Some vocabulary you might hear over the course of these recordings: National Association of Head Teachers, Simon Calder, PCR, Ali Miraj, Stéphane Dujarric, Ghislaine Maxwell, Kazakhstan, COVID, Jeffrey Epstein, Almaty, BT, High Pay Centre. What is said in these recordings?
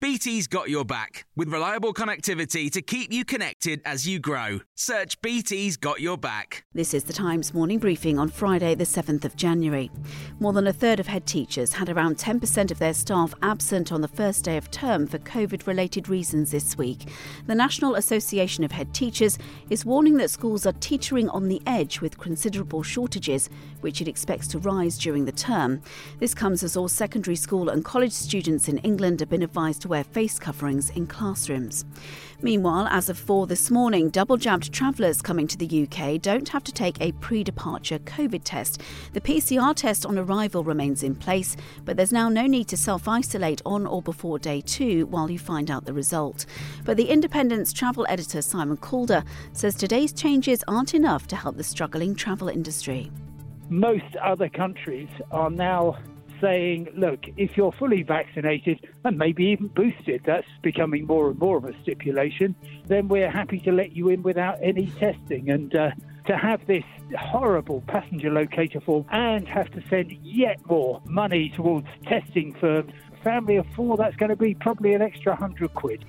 BT's got your back, with reliable connectivity to keep you connected as you grow. Search BT's got your back. This is the Times morning briefing on Friday the 7th of January. More than a third of head teachers had around 10% of their staff absent on the first day of term for COVID-related reasons this week. The National Association of Head Teachers is warning that schools are teetering on the edge with considerable shortages, which it expects to rise during the term. This comes as all secondary school and college students in England have been advised to wear face coverings in classrooms. Meanwhile, as of 4 this morning, double-jabbed travellers coming to the UK don't have to take a pre-departure COVID test. The PCR test on arrival remains in place, but there's now no need to self-isolate on or before day 2 while you find out the result. But The Independent's travel editor Simon Calder says today's changes aren't enough to help the struggling travel industry. Most other countries are now saying, look, if you're fully vaccinated and maybe even boosted, that's becoming more and more of a stipulation, then we're happy to let you in without any testing. And to have this horrible passenger locator form and have to send yet more money towards testing for family of 4, that's going to be probably an extra £100.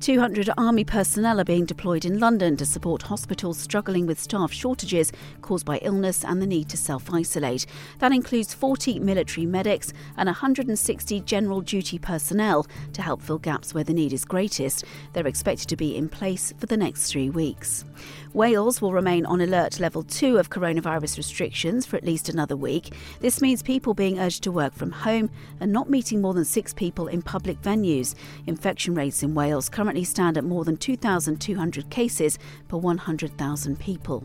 200 army personnel are being deployed in London to support hospitals struggling with staff shortages caused by illness and the need to self-isolate. That includes 40 military medics and 160 general duty personnel to help fill gaps where the need is greatest. They're expected to be in place for the next 3 weeks. Wales will remain on alert level 2 of coronavirus restrictions for at least another week. This means people being urged to work from home and not meeting more than 6 people in public venues. Infection rates in Wales currently stand at more than 2,200 cases per 100,000 people.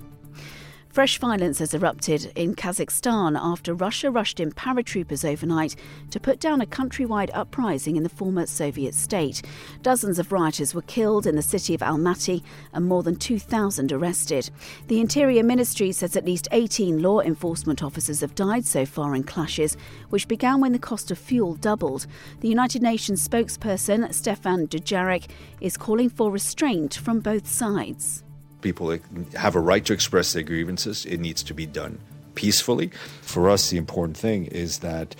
Fresh violence has erupted in Kazakhstan after Russia rushed in paratroopers overnight to put down a countrywide uprising in the former Soviet state. Dozens of rioters were killed in the city of Almaty and more than 2,000 arrested. The Interior Ministry says at least 18 law enforcement officers have died so far in clashes, which began when the cost of fuel doubled. The United Nations spokesperson, Stéphane Dujarric, is calling for restraint from both sides. People have a right to express their grievances. It needs to be done peacefully. For us, the important thing is that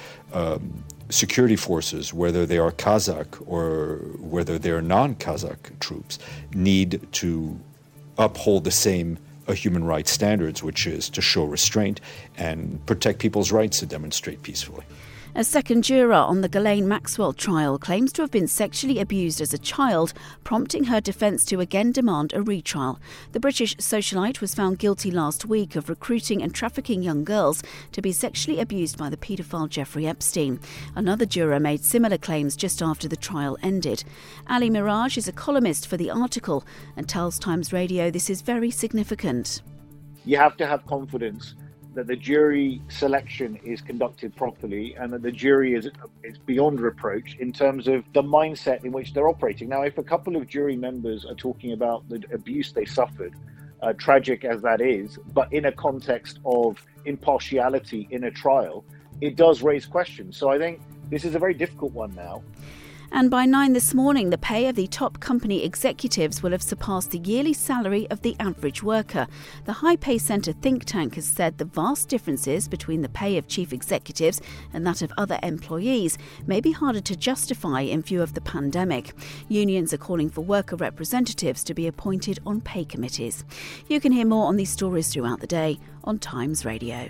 security forces, whether they are Kazakh or whether they are non-Kazakh troops, need to uphold the same human rights standards, which is to show restraint and protect people's rights to demonstrate peacefully. A second juror on the Ghislaine Maxwell trial claims to have been sexually abused as a child, prompting her defence to again demand a retrial. The British socialite was found guilty last week of recruiting and trafficking young girls to be sexually abused by the paedophile Jeffrey Epstein. Another juror made similar claims just after the trial ended. Ali Miraj is a columnist for The Article and tells Times Radio this is very significant. You have to have confidence that the jury selection is conducted properly and that the jury is beyond reproach in terms of the mindset in which they're operating. Now, if a couple of jury members are talking about the abuse they suffered, tragic as that is, but in a context of impartiality in a trial, it does raise questions. So I think this is a very difficult one now. And by 9 this morning, the pay of the top company executives will have surpassed the yearly salary of the average worker. The High Pay Centre think tank has said the vast differences between the pay of chief executives and that of other employees may be harder to justify in view of the pandemic. Unions are calling for worker representatives to be appointed on pay committees. You can hear more on these stories throughout the day on Times Radio.